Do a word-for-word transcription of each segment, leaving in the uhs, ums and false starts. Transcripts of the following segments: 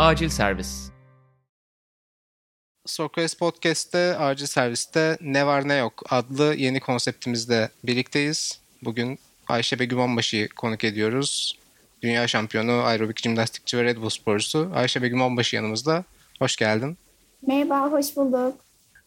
Acil Servis. Sokrates Podcast'te, Acil Servis'te Ne Var Ne Yok adlı yeni konseptimizle birlikteyiz. Bugün Ayşe Begüm Onbaşı'yı konuk ediyoruz. Dünya şampiyonu, aerobik jimnastikçi ve Red Bull sporcusu Ayşe Begüm Onbaşı yanımızda. Hoş geldin. Merhaba, hoş bulduk.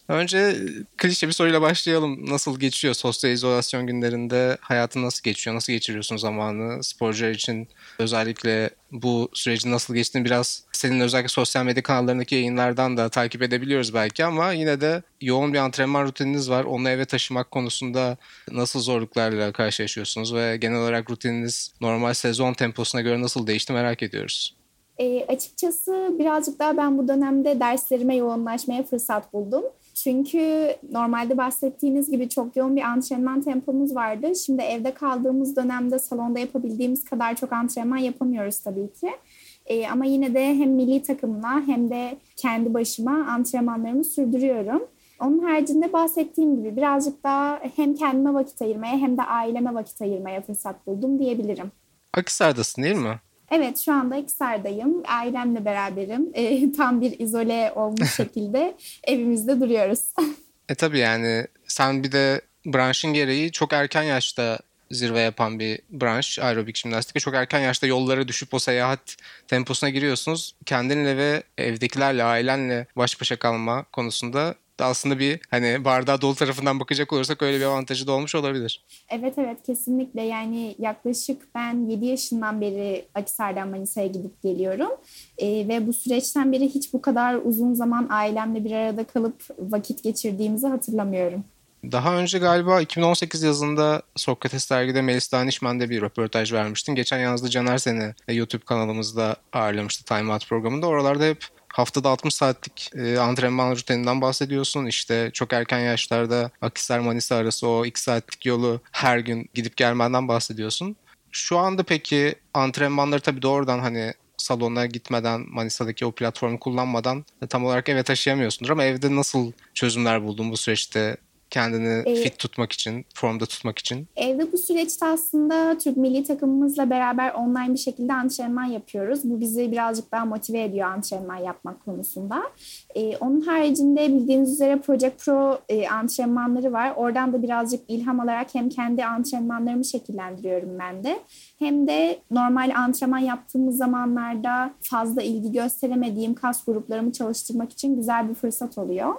Önce klişe bir soruyla başlayalım. Nasıl geçiyor sosyal izolasyon günlerinde? Hayatın nasıl geçiyor? Nasıl geçiriyorsun zamanı? Sporcular için özellikle bu süreci nasıl geçtiğini biraz senin özellikle sosyal medya kanallarındaki yayınlardan da takip edebiliyoruz belki, ama yine de yoğun bir antrenman rutininiz var. Onu eve taşımak konusunda nasıl zorluklarla karşılaşıyorsunuz ve genel olarak rutininiz normal sezon temposuna göre nasıl değişti merak ediyoruz. E, açıkçası birazcık daha ben bu dönemde derslerime yoğunlaşmaya fırsat buldum. Çünkü normalde bahsettiğiniz gibi çok yoğun bir antrenman tempomuz vardı. Şimdi evde kaldığımız dönemde salonda yapabildiğimiz kadar çok antrenman yapamıyoruz tabii ki. E, ama yine de hem milli takımla hem de kendi başıma antrenmanlarımı sürdürüyorum. Onun haricinde bahsettiğim gibi birazcık daha hem kendime vakit ayırmaya hem de aileme vakit ayırmaya fırsat buldum diyebilirim. Akhisar'dasın değil mi? Evet, şu anda Eksar'dayım. Ailemle beraberim. E, tam bir izole olmuş şekilde evimizde duruyoruz. E tabii yani sen bir de branşın gereği çok erken yaşta zirve yapan bir branş, aerobik jimnastik. Çok erken yaşta yollara düşüp o seyahat temposuna giriyorsunuz. Kendinle ve evdekilerle, ailenle baş başa kalma konusunda aslında bir hani bardağı dolu tarafından bakacak olursak öyle bir avantajı da olmuş olabilir. Evet evet kesinlikle, yani yaklaşık ben yedi yaşından beri Akhisar'dan Manisa'ya gidip geliyorum. Ee, ve bu süreçten beri hiç bu kadar uzun zaman ailemle bir arada kalıp vakit geçirdiğimizi hatırlamıyorum. Daha önce galiba iki bin on sekiz yazında Sokrates Dergi'de Melis Danişmen'de bir röportaj vermiştin. Geçen yazda Caner seni YouTube kanalımızda ağırlamıştı Time Out programında. Oralarda hep haftada altmış saatlik e, antrenman rutininden bahsediyorsun. İşte çok erken yaşlarda Akhisar Manisa arası o iki saatlik yolu her gün gidip gelmenden bahsediyorsun. Şu anda peki antrenmanları tabii doğrudan hani salonlara gitmeden, Manisa'daki o platformu kullanmadan tam olarak eve taşıyamıyorsundur, ama evde nasıl çözümler buldun bu süreçte? Kendini ee, fit tutmak için, formda tutmak için. Evde bu süreçte aslında Türk milli takımımızla beraber online bir şekilde antrenman yapıyoruz. Bu bizi birazcık daha motive ediyor antrenman yapmak konusunda. Ee, onun haricinde bildiğiniz üzere Project Pro e, antrenmanları var. Oradan da birazcık ilham alarak hem kendi antrenmanlarımı şekillendiriyorum ben de. Hem de normal antrenman yaptığımız zamanlarda fazla ilgi gösteremediğim kas gruplarımı çalıştırmak için güzel bir fırsat oluyor.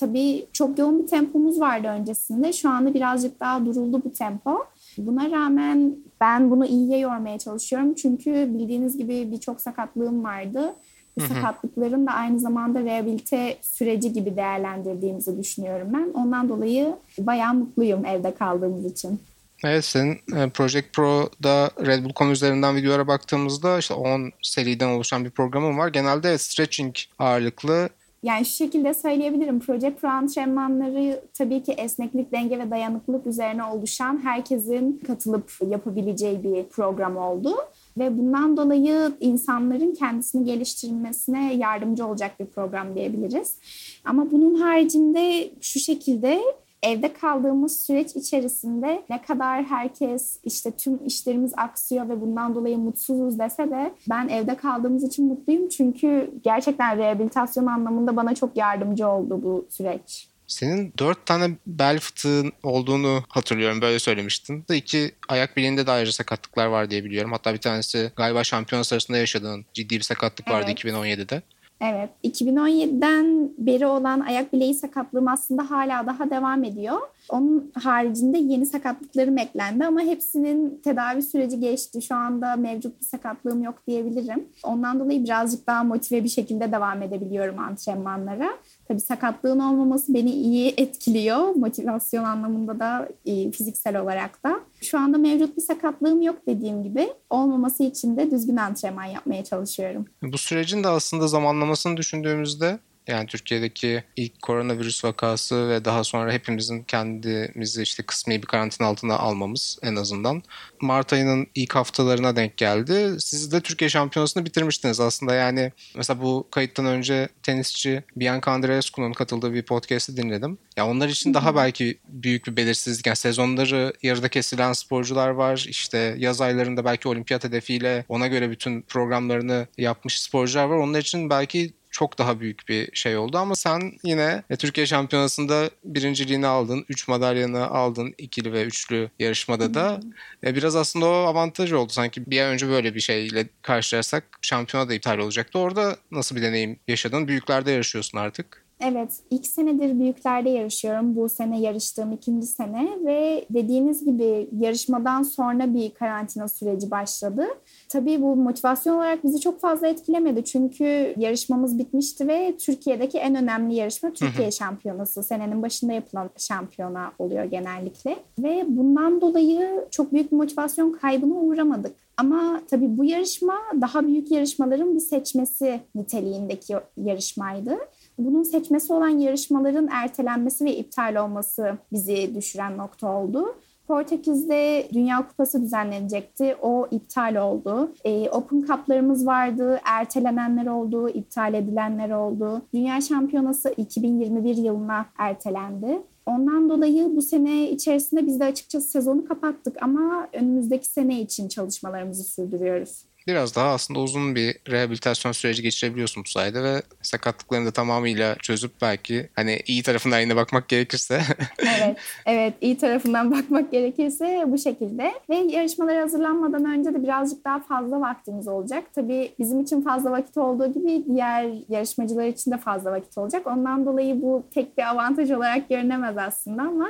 Tabii çok yoğun bir tempomuz vardı öncesinde. Şu anda birazcık daha duruldu bu tempo. Buna rağmen ben bunu iyiye yormaya çalışıyorum. Çünkü bildiğiniz gibi birçok sakatlığım vardı. Bu sakatlıkların da aynı zamanda rehabilite süreci gibi değerlendirdiğimizi düşünüyorum ben. Ondan dolayı bayağı mutluyum evde kaldığımız için. Evet, senin Project Pro'da Red Bull konu üzerinden videolara baktığımızda işte on seriden oluşan bir programım var. Genelde evet, stretching ağırlıklı. Yani şu şekilde söyleyebilirim. Project Pro antrenmanları tabii ki esneklik, denge ve dayanıklılık üzerine oluşan herkesin katılıp yapabileceği bir program oldu. Ve bundan dolayı insanların kendisini geliştirmesine yardımcı olacak bir program diyebiliriz. Ama bunun haricinde şu şekilde evde kaldığımız süreç içerisinde ne kadar herkes işte tüm işlerimiz aksıyor ve bundan dolayı mutsuzuz dese de ben evde kaldığımız için mutluyum. Çünkü gerçekten rehabilitasyon anlamında bana çok yardımcı oldu bu süreç. Senin dört tane bel fıtığın olduğunu hatırlıyorum, böyle söylemiştin. İki ayak bileğinde de ayrıca sakatlıklar var diye biliyorum. Hatta bir tanesi galiba şampiyon sırasında yaşadığın ciddi bir sakatlık vardı, evet. iki bin on yedide. Evet, iki bin on yediden beri olan ayak bileği sakatlığım aslında hala daha devam ediyor. Onun haricinde yeni sakatlıklarım eklendi ama hepsinin tedavi süreci geçti. Şu anda mevcut bir sakatlığım yok diyebilirim. Ondan dolayı birazcık daha motive bir şekilde devam edebiliyorum antrenmanlara. Tabii sakatlığın olmaması beni iyi etkiliyor. Motivasyon anlamında da, fiziksel olarak da. Şu anda mevcut bir sakatlığım yok dediğim gibi. Olmaması için de düzgün antrenman yapmaya çalışıyorum. Bu sürecin de aslında zamanlamasını düşündüğümüzde Yani Türkiye'deki ilk koronavirüs vakası ve daha sonra hepimizin kendimizi işte kısmi bir karantina altına almamız en azından Mart ayının ilk haftalarına denk geldi. Siz de Türkiye Şampiyonası'nı bitirmiştiniz aslında. Yani mesela bu kayıttan önce tenisçi Bianca Andreescu'nun katıldığı bir podcast'i dinledim. Ya onlar için daha belki büyük bir belirsizlik. Yani sezonları yarıda kesilen sporcular var. İşte yaz aylarında belki olimpiyat hedefiyle ona göre bütün programlarını yapmış sporcular var. Onlar için belki çok daha büyük bir şey oldu ama sen yine Türkiye Şampiyonası'nda birinciliğini aldın, üç madalyanı aldın ikili ve üçlü yarışmada da. Hmm. Biraz aslında o avantaj oldu sanki. Bir ay önce böyle bir şeyle karşılaşsak şampiyona da iptal olacaktı. Orada nasıl bir deneyim yaşadın? Büyüklerde yarışıyorsun artık. Evet, ilk senedir büyüklerde yarışıyorum. Bu sene yarıştığım ikinci sene ve dediğiniz gibi yarışmadan sonra bir karantina süreci başladı. Tabii bu motivasyon olarak bizi çok fazla etkilemedi. Çünkü yarışmamız bitmişti ve Türkiye'deki en önemli yarışma Türkiye hı hı. Şampiyonası. Senenin başında yapılan şampiyona oluyor genellikle. Ve bundan dolayı çok büyük bir motivasyon kaybına uğramadık. Ama tabii bu yarışma daha büyük yarışmaların bir seçmesi niteliğindeki yarışmaydı. Bunun seçmesi olan yarışmaların ertelenmesi ve iptal olması bizi düşüren nokta oldu. Portekiz'de Dünya Kupası düzenlenecekti. O iptal oldu. E, Open Cup'larımız vardı. Ertelenenler oldu. İptal edilenler oldu. Dünya Şampiyonası iki bin yirmi bir yılına ertelendi. Ondan dolayı bu sene içerisinde biz de açıkçası sezonu kapattık ama önümüzdeki sene için çalışmalarımızı sürdürüyoruz. Biraz daha aslında uzun bir rehabilitasyon süreci geçirebiliyorsun bu sayede ve sakatlıklarını da tamamıyla çözüp belki hani iyi tarafından yine bakmak gerekirse. Evet, evet iyi tarafından bakmak gerekirse bu şekilde. Ve yarışmalara hazırlanmadan önce de birazcık daha fazla vaktimiz olacak. Tabii bizim için fazla vakit olduğu gibi diğer yarışmacılar için de fazla vakit olacak. Ondan dolayı bu tek bir avantaj olarak görünemez aslında ama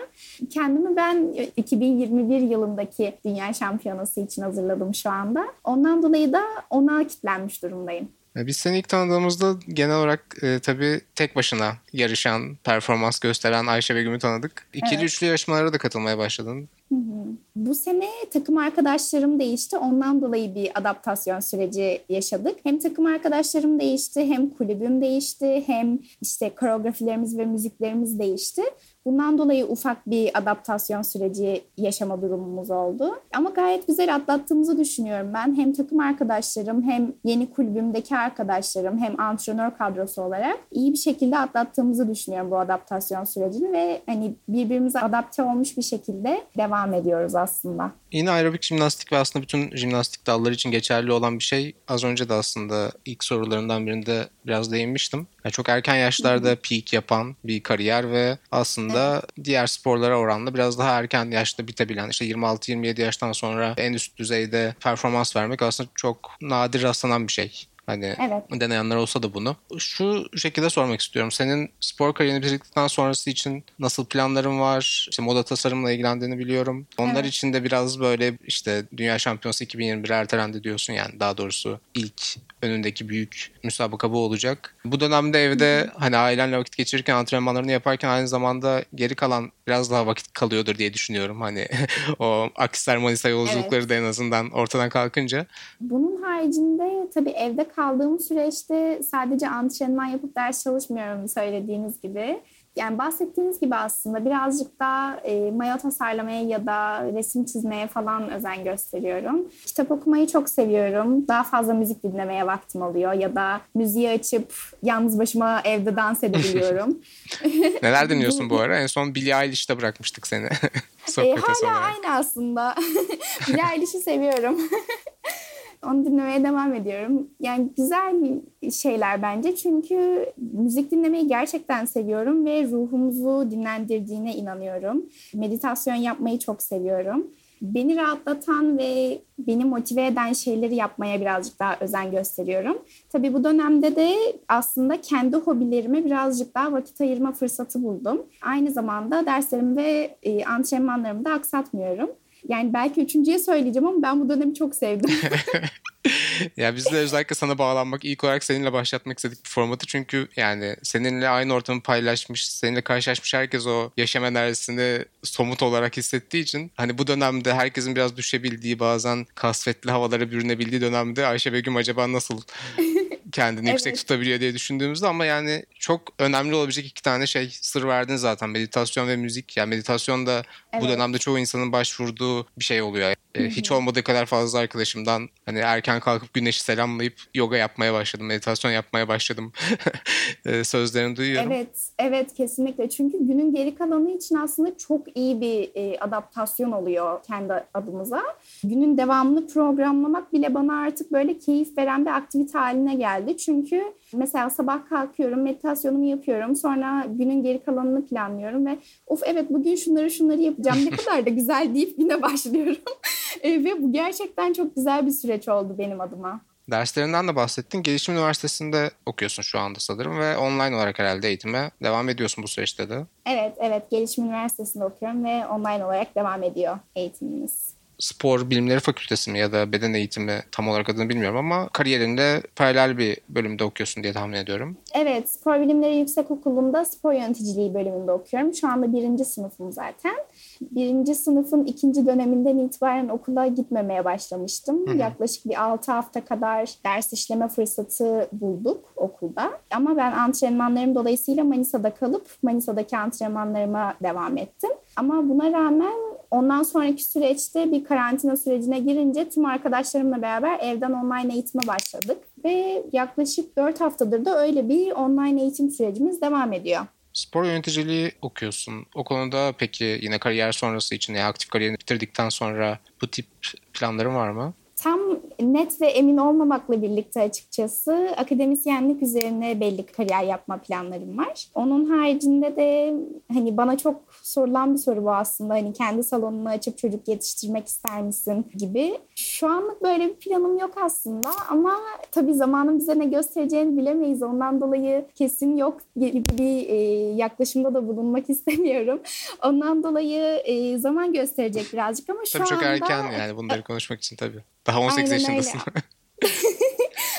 kendimi ben iki bin yirmi bir yılındaki Dünya Şampiyonası için hazırladım şu anda. Ondan dolayı da ona kilitlenmiş durumdayım. Biz seni ilk tanıdığımızda genel olarak e, tabii tek başına yarışan, performans gösteren Ayşe Begüm'ü tanıdık. İkili evet. üçlü yarışmalara da katılmaya başladın. Hı hı. Bu sene takım arkadaşlarım değişti. Ondan dolayı bir adaptasyon süreci yaşadık. Hem takım arkadaşlarım değişti, hem kulübüm değişti, hem işte koreografilerimiz ve müziklerimiz değişti. Bundan dolayı ufak bir adaptasyon süreci yaşama durumumuz oldu. Ama gayet güzel atlattığımızı düşünüyorum ben. Hem takım arkadaşlarım, hem yeni kulübümdeki arkadaşlarım, hem antrenör kadrosu olarak iyi bir şekilde atlattığımızı düşünüyorum bu adaptasyon sürecini ve hani birbirimize adapte olmuş bir şekilde devam ediyoruz aslında. Yine aerobik jimnastik ve aslında bütün jimnastik dalları için geçerli olan bir şey. Az önce de aslında ilk sorularından birinde biraz değinmiştim. Yani çok erken yaşlarda peak yapan bir kariyer ve aslında evet. diğer sporlara oranla biraz daha erken yaşta bitebilen, işte yirmi altı yirmi yedi yaştan sonra en üst düzeyde performans vermek aslında çok nadir rastlanan bir şey. Hani evet. deneyenler olsa da bunu. Şu şekilde sormak istiyorum. Senin spor kariyerini bitirdikten sonrası için nasıl planların var? İşte moda tasarımla ilgilendiğini biliyorum. Onlar evet. için de biraz böyle işte Dünya Şampiyonası iki bin yirmi bir ertelendi diyorsun. Yani daha doğrusu ilk önündeki büyük müsabaka bu olacak. Bu dönemde evde Hı-hı. hani ailenle vakit geçirirken, antrenmanlarını yaparken aynı zamanda geri kalan biraz daha vakit kalıyordur diye düşünüyorum. Hani o Akhisar Manisa yolculukları evet. da en azından ortadan kalkınca. Bunun haricinde tabii evde kaldığım süreçte sadece antrenman yapıp ders çalışmıyorum söylediğiniz gibi. Yani bahsettiğiniz gibi aslında birazcık daha e, mayo tasarlamaya ya da resim çizmeye falan özen gösteriyorum. Kitap okumayı çok seviyorum. Daha fazla müzik dinlemeye vaktim oluyor ya da müziği açıp yalnız başıma evde dans edebiliyorum. Neler dinliyorsun bu ara? En son Billie Eilish'te bırakmıştık seni. e, hala aynı aslında. Billie Eilish'i seviyorum. Onu dinlemeye devam ediyorum. Yani güzel şeyler bence çünkü müzik dinlemeyi gerçekten seviyorum ve ruhumuzu dinlendirdiğine inanıyorum. Meditasyon yapmayı çok seviyorum. Beni rahatlatan ve beni motive eden şeyleri yapmaya birazcık daha özen gösteriyorum. Tabii bu dönemde de aslında kendi hobilerime birazcık daha vakit ayırma fırsatı buldum. Aynı zamanda derslerimi ve antrenmanlarımı da aksatmıyorum. Yani belki üçüncüye söyleyeceğim ama ben bu dönemi çok sevdim. Ya biz de özellikle sana bağlanmak, ilk olarak seninle başlatmak istedik bu formatı. Çünkü yani seninle aynı ortamı paylaşmış, seninle karşılaşmış herkes o yaşam enerjisini somut olarak hissettiği için. Hani bu dönemde herkesin biraz düşebildiği, bazen kasvetli havalara bürünebildiği dönemde Ayşe Begüm acaba nasıl kendini evet. yüksek tutabiliyor diye düşündüğümüzde, ama yani çok önemli olabilecek iki tane şey sır verdin zaten: meditasyon ve müzik. Yani meditasyon da evet. bu dönemde çoğu insanın başvurduğu bir şey oluyor. Hı-hı. Hiç olmadığı kadar fazla arkadaşımdan hani erken kalkıp güneşi selamlayıp yoga yapmaya başladım, meditasyon yapmaya başladım sözlerini duyuyorum. Evet, evet kesinlikle. Çünkü günün geri kalanı için aslında çok iyi bir e, adaptasyon oluyor kendi adımıza. Günün devamını programlamak bile bana artık böyle keyif veren bir aktivite haline geldi. Çünkü mesela sabah kalkıyorum, meditasyonumu yapıyorum. Sonra günün geri kalanını planlıyorum ve of evet bugün şunları şunları yapacağım. Ne kadar da güzel deyip güne başlıyorum. E, ve bu gerçekten çok güzel bir süreç oldu benim adıma. Derslerinden de bahsettin. Gelişim Üniversitesi'nde okuyorsun şu anda sanırım ve online olarak herhalde eğitime devam ediyorsun bu süreçte de. Evet, evet. Gelişim Üniversitesi'nde okuyorum ve online olarak devam ediyor eğitimimiz. Spor Bilimleri Fakültesi mi ya da beden eğitimi, tam olarak adını bilmiyorum, ama kariyerinde paralel bir bölümde okuyorsun diye tahmin ediyorum. Evet, Spor Bilimleri Yüksekokulu'nda spor yöneticiliği bölümünde okuyorum. Şu anda birinci sınıfım zaten. Birinci sınıfın ikinci döneminden itibaren okula gitmemeye başlamıştım. Hı-hı. Yaklaşık bir altı hafta kadar ders işleme fırsatı bulduk okulda. Ama ben antrenmanlarım dolayısıyla Manisa'da kalıp Manisa'daki antrenmanlarıma devam ettim. Ama buna rağmen ondan sonraki süreçte bir karantina sürecine girince tüm arkadaşlarımla beraber evden online eğitime başladık. Ve yaklaşık dört haftadır da öyle bir online eğitim sürecimiz devam ediyor. Spor yöneticiliği okuyorsun. O konuda peki yine kariyer sonrası için, yani aktif kariyerini bitirdikten sonra bu tip planların var mı? Tam net ve emin olmamakla birlikte açıkçası akademisyenlik üzerine belli kariyer yapma planlarım var. Onun haricinde de hani bana çok sorulan bir soru bu aslında. Hani kendi salonunu açıp çocuk yetiştirmek ister misin gibi. Şu anlık böyle bir planım yok aslında, ama tabii zamanın bize ne göstereceğini bilemeyiz. Ondan dolayı kesin yok gibi bir yaklaşımda da bulunmak istemiyorum. Ondan dolayı zaman gösterecek birazcık, ama şu tabii çok anda... erken yani bunları konuşmak için tabii. Daha on sekiz aynen yaşındasın.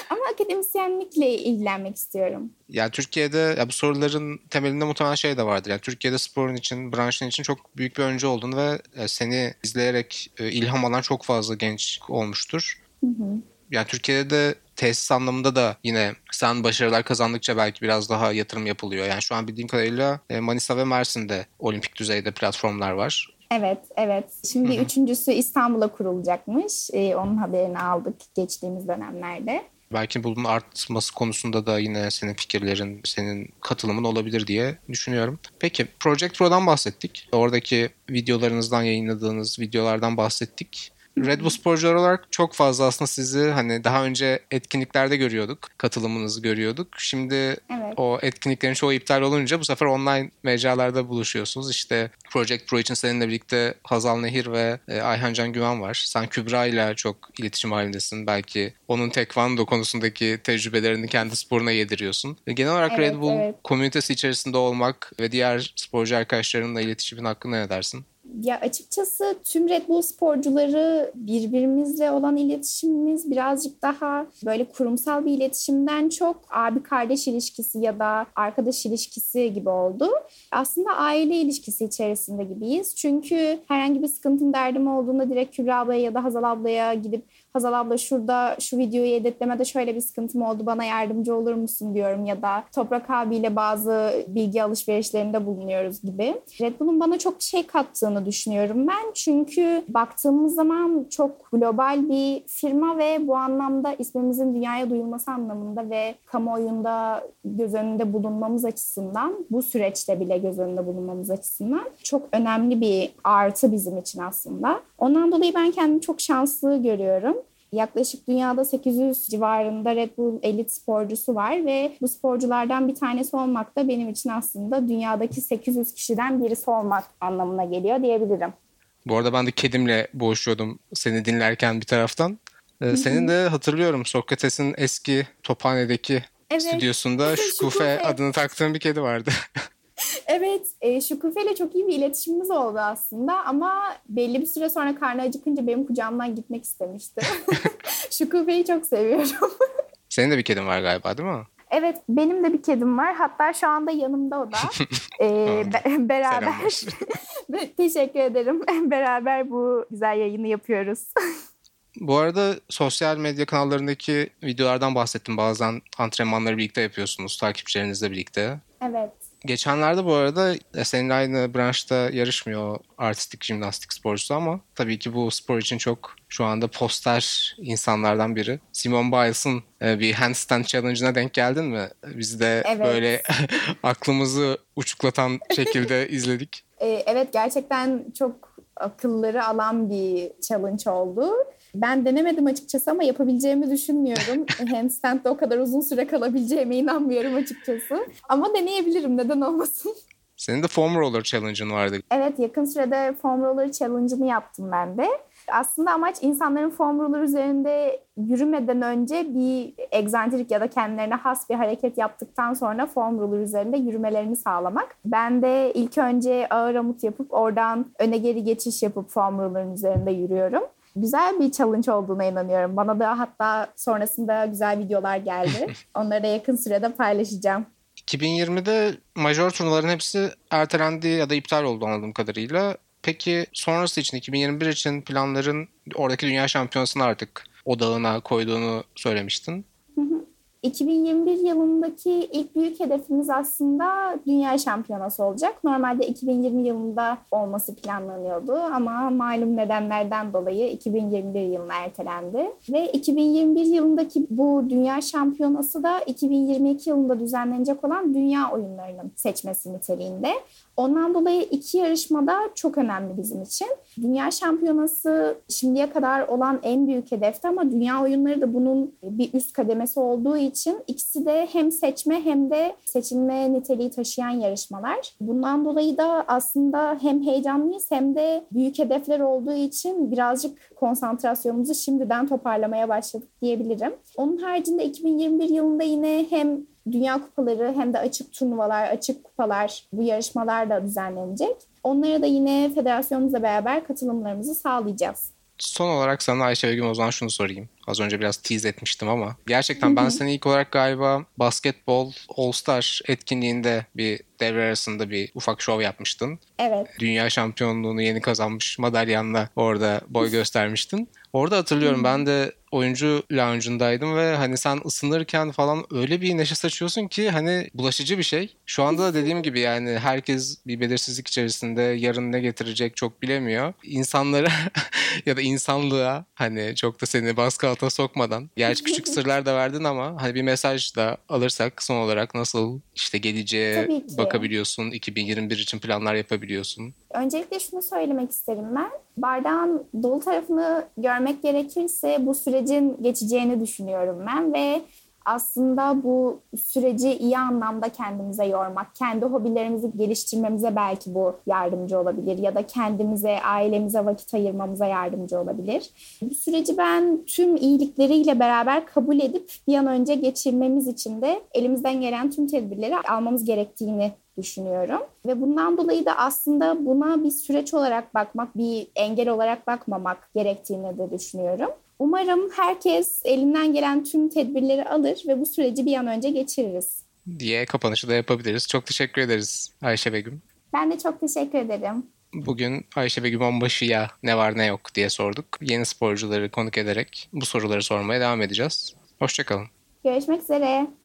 Ama akademisyenlikle ilgilenmek istiyorum. Yani Türkiye'de ya bu soruların temelinde muhtemelen şey de vardır. Yani Türkiye'de sporun için, branşın için çok büyük bir öncü oldun ve seni izleyerek ilham alan çok fazla genç olmuştur. Hı hı. Yani Türkiye'de de tesis anlamında da yine sen başarılar kazandıkça belki biraz daha yatırım yapılıyor. Yani şu an bildiğim kadarıyla Manisa ve Mersin'de olimpik düzeyde platformlar var. Evet, evet. Şimdi Hı-hı. üçüncüsü İstanbul'a kurulacakmış. Ee, onun haberini aldık geçtiğimiz dönemlerde. Belki bunun artması konusunda da yine senin fikirlerin, senin katılımın olabilir diye düşünüyorum. Peki, Project Pro'dan bahsettik. Oradaki videolarınızdan, yayınladığınız videolardan bahsettik. Red Bull sporcular olarak çok fazla aslında sizi hani daha önce etkinliklerde görüyorduk. Katılımınızı görüyorduk. Şimdi evet. o etkinliklerin çoğu iptal olunca bu sefer online mecralarda buluşuyorsunuz. İşte Project Pro için seninle birlikte Hazal Nehir ve Ayhan Can Güven var. Sen Kübra ile çok iletişim halindesin. Belki onun tekvando konusundaki tecrübelerini kendi sporuna yediriyorsun. Genel olarak evet, Red Bull evet. komünitesi içerisinde olmak ve diğer sporcu arkadaşlarınla iletişimin hakkında ne dersin? Ya açıkçası tüm Red Bull sporcuları birbirimizle olan iletişimimiz birazcık daha böyle kurumsal bir iletişimden çok abi kardeş ilişkisi ya da arkadaş ilişkisi gibi oldu. Aslında aile ilişkisi içerisinde gibiyiz. Çünkü herhangi bir sıkıntım, derdim olduğunda direkt Kübra ablaya ya da Hazal ablaya gidip Hazal abla şurada şu videoyu editlemede şöyle bir sıkıntım oldu, bana yardımcı olur musun diyorum ya da Toprak abiyle bazı bilgi alışverişlerinde bulunuyoruz gibi. Red Bull'un bana çok şey kattığını düşünüyorum ben. Çünkü baktığımız zaman çok global bir firma ve bu anlamda ismimizin dünyaya duyulması anlamında ve kamuoyunda göz önünde bulunmamız açısından, bu süreçte bile göz önünde bulunmamız açısından çok önemli bir artı bizim için aslında. Ondan dolayı ben kendimi çok şanslı görüyorum. Yaklaşık dünyada sekiz yüz civarında Red Bull elit sporcusu var ve bu sporculardan bir tanesi olmak da benim için aslında dünyadaki sekiz yüz kişiden birisi olmak anlamına geliyor diyebilirim. Bu arada ben de kedimle boğuşuyordum seni dinlerken bir taraftan. Senin de hatırlıyorum Sokrates'in eski Tophane'deki evet. stüdyosunda Şukufe adını taktığın bir kedi vardı. Evet, e, Şukufe ile çok iyi bir iletişimimiz oldu aslında, ama belli bir süre sonra karnı acıkınca benim kucağımdan gitmek istemişti. Şukufe'yi çok seviyorum. Senin de bir kedin var galiba, değil mi? Evet, benim de bir kedim var. Hatta şu anda yanımda o da. Ee, be- beraber. Teşekkür ederim. Beraber bu güzel yayını yapıyoruz. Bu arada sosyal medya kanallarındaki videolardan bahsettim. Bazen antrenmanları birlikte yapıyorsunuz, takipçilerinizle birlikte. Evet. Geçenlerde bu arada senin aynı branşta yarışmıyor artistik jimnastik sporcusu ama tabii ki bu spor için çok şu anda poster insanlardan biri. Simone Biles'ın bir handstand challenge'ına denk geldin mi? Biz de evet. böyle aklımızı uçuklatan şekilde izledik. Evet, gerçekten çok akılları alan bir challenge oldu. Ben denemedim açıkçası ama yapabileceğimi düşünmüyorum. Handstand'da o kadar uzun süre kalabileceğime inanmıyorum açıkçası. Ama deneyebilirim, neden olmasın. Senin de foam roller challenge'ın vardı. Evet, yakın sürede foam roller challenge'ını yaptım ben de. Aslında amaç insanların foam roller üzerinde yürümeden önce bir egzantrik ya da kendilerine has bir hareket yaptıktan sonra foam roller üzerinde yürümelerini sağlamak. Ben de ilk önce ağır amut yapıp oradan öne geri geçiş yapıp foam roller'ın üzerinde yürüyorum. Güzel bir challenge olduğuna inanıyorum. Bana da hatta sonrasında güzel videolar geldi. Onları da yakın sürede paylaşacağım. iki bin yirmide major turnuvaların hepsi ertelendi ya da iptal oldu anladığım kadarıyla. Peki sonrası için, iki bin yirmi bir için planların, oradaki dünya şampiyonasını artık odağına koyduğunu söylemiştin. iki bin yirmi bir yılındaki ilk büyük hedefimiz aslında dünya şampiyonası olacak. Normalde iki bin yirmi yılında olması planlanıyordu ama malum nedenlerden dolayı iki bin yirmi bir yılına ertelendi. Ve iki bin yirmi bir yılındaki bu dünya şampiyonası da iki bin yirmi iki yılında düzenlenecek olan dünya oyunlarının seçmesi niteliğinde. Ondan dolayı iki yarışmada çok önemli bizim için. Dünya şampiyonası şimdiye kadar olan en büyük hedefti ama dünya oyunları da bunun bir üst kademesi olduğu için ikisi de hem seçme hem de seçilme niteliği taşıyan yarışmalar. Bundan dolayı da aslında hem heyecanlıyız hem de büyük hedefler olduğu için birazcık konsantrasyonumuzu şimdiden toparlamaya başladık diyebilirim. Onun haricinde iki bin yirmi bir yılında yine hem Dünya kupaları hem de açık turnuvalar, açık kupalar, bu yarışmalar da düzenlenecek. Onlara da yine federasyonumuzla beraber katılımlarımızı sağlayacağız. Son olarak sana Ayşe Begüm o zaman şunu sorayım. Az önce biraz tease etmiştim ama gerçekten ben seni ilk olarak galiba basketbol All-Star etkinliğinde bir devre arasında bir ufak şov yapmıştın. Evet. Dünya şampiyonluğunu yeni kazanmış madalyanla orada boy göstermiştin. Orada hatırlıyorum ben de oyuncu lounge'undaydım ve hani sen ısınırken falan öyle bir neşe saçıyorsun ki hani bulaşıcı bir şey. Şu anda da dediğim gibi yani herkes bir belirsizlik içerisinde, yarın ne getirecek çok bilemiyor. İnsanlara ya da insanlığa hani çok da seni baskı altına sokmadan, gerçi küçük sırlar da verdin ama hani bir mesaj da alırsak son olarak nasıl işte geleceğe bakabiliyorsun, iki bin yirmi bir için planlar yapabiliyorsun. Öncelikle şunu söylemek isterim ben. Bardağın dolu tarafını görmek gerekirse bu sürecin geçeceğini düşünüyorum ben ve aslında bu süreci iyi anlamda kendimize yormak, kendi hobilerimizi geliştirmemize belki bu yardımcı olabilir ya da kendimize, ailemize vakit ayırmamıza yardımcı olabilir. Bu süreci ben tüm iyilikleriyle beraber kabul edip bir an önce geçirmemiz için de elimizden gelen tüm tedbirleri almamız gerektiğini düşünüyorum. Ve bundan dolayı da aslında buna bir süreç olarak bakmak, bir engel olarak bakmamak gerektiğini de düşünüyorum. Umarım herkes elinden gelen tüm tedbirleri alır ve bu süreci bir an önce geçiririz diye kapanışı da yapabiliriz. Çok teşekkür ederiz Ayşe Begüm. Ben de çok teşekkür ederim. Bugün Ayşe Begüm Onbaşı'ya ne var ne yok diye sorduk. Yeni sporcuları konuk ederek bu soruları sormaya devam edeceğiz. Hoşçakalın. Görüşmek üzere.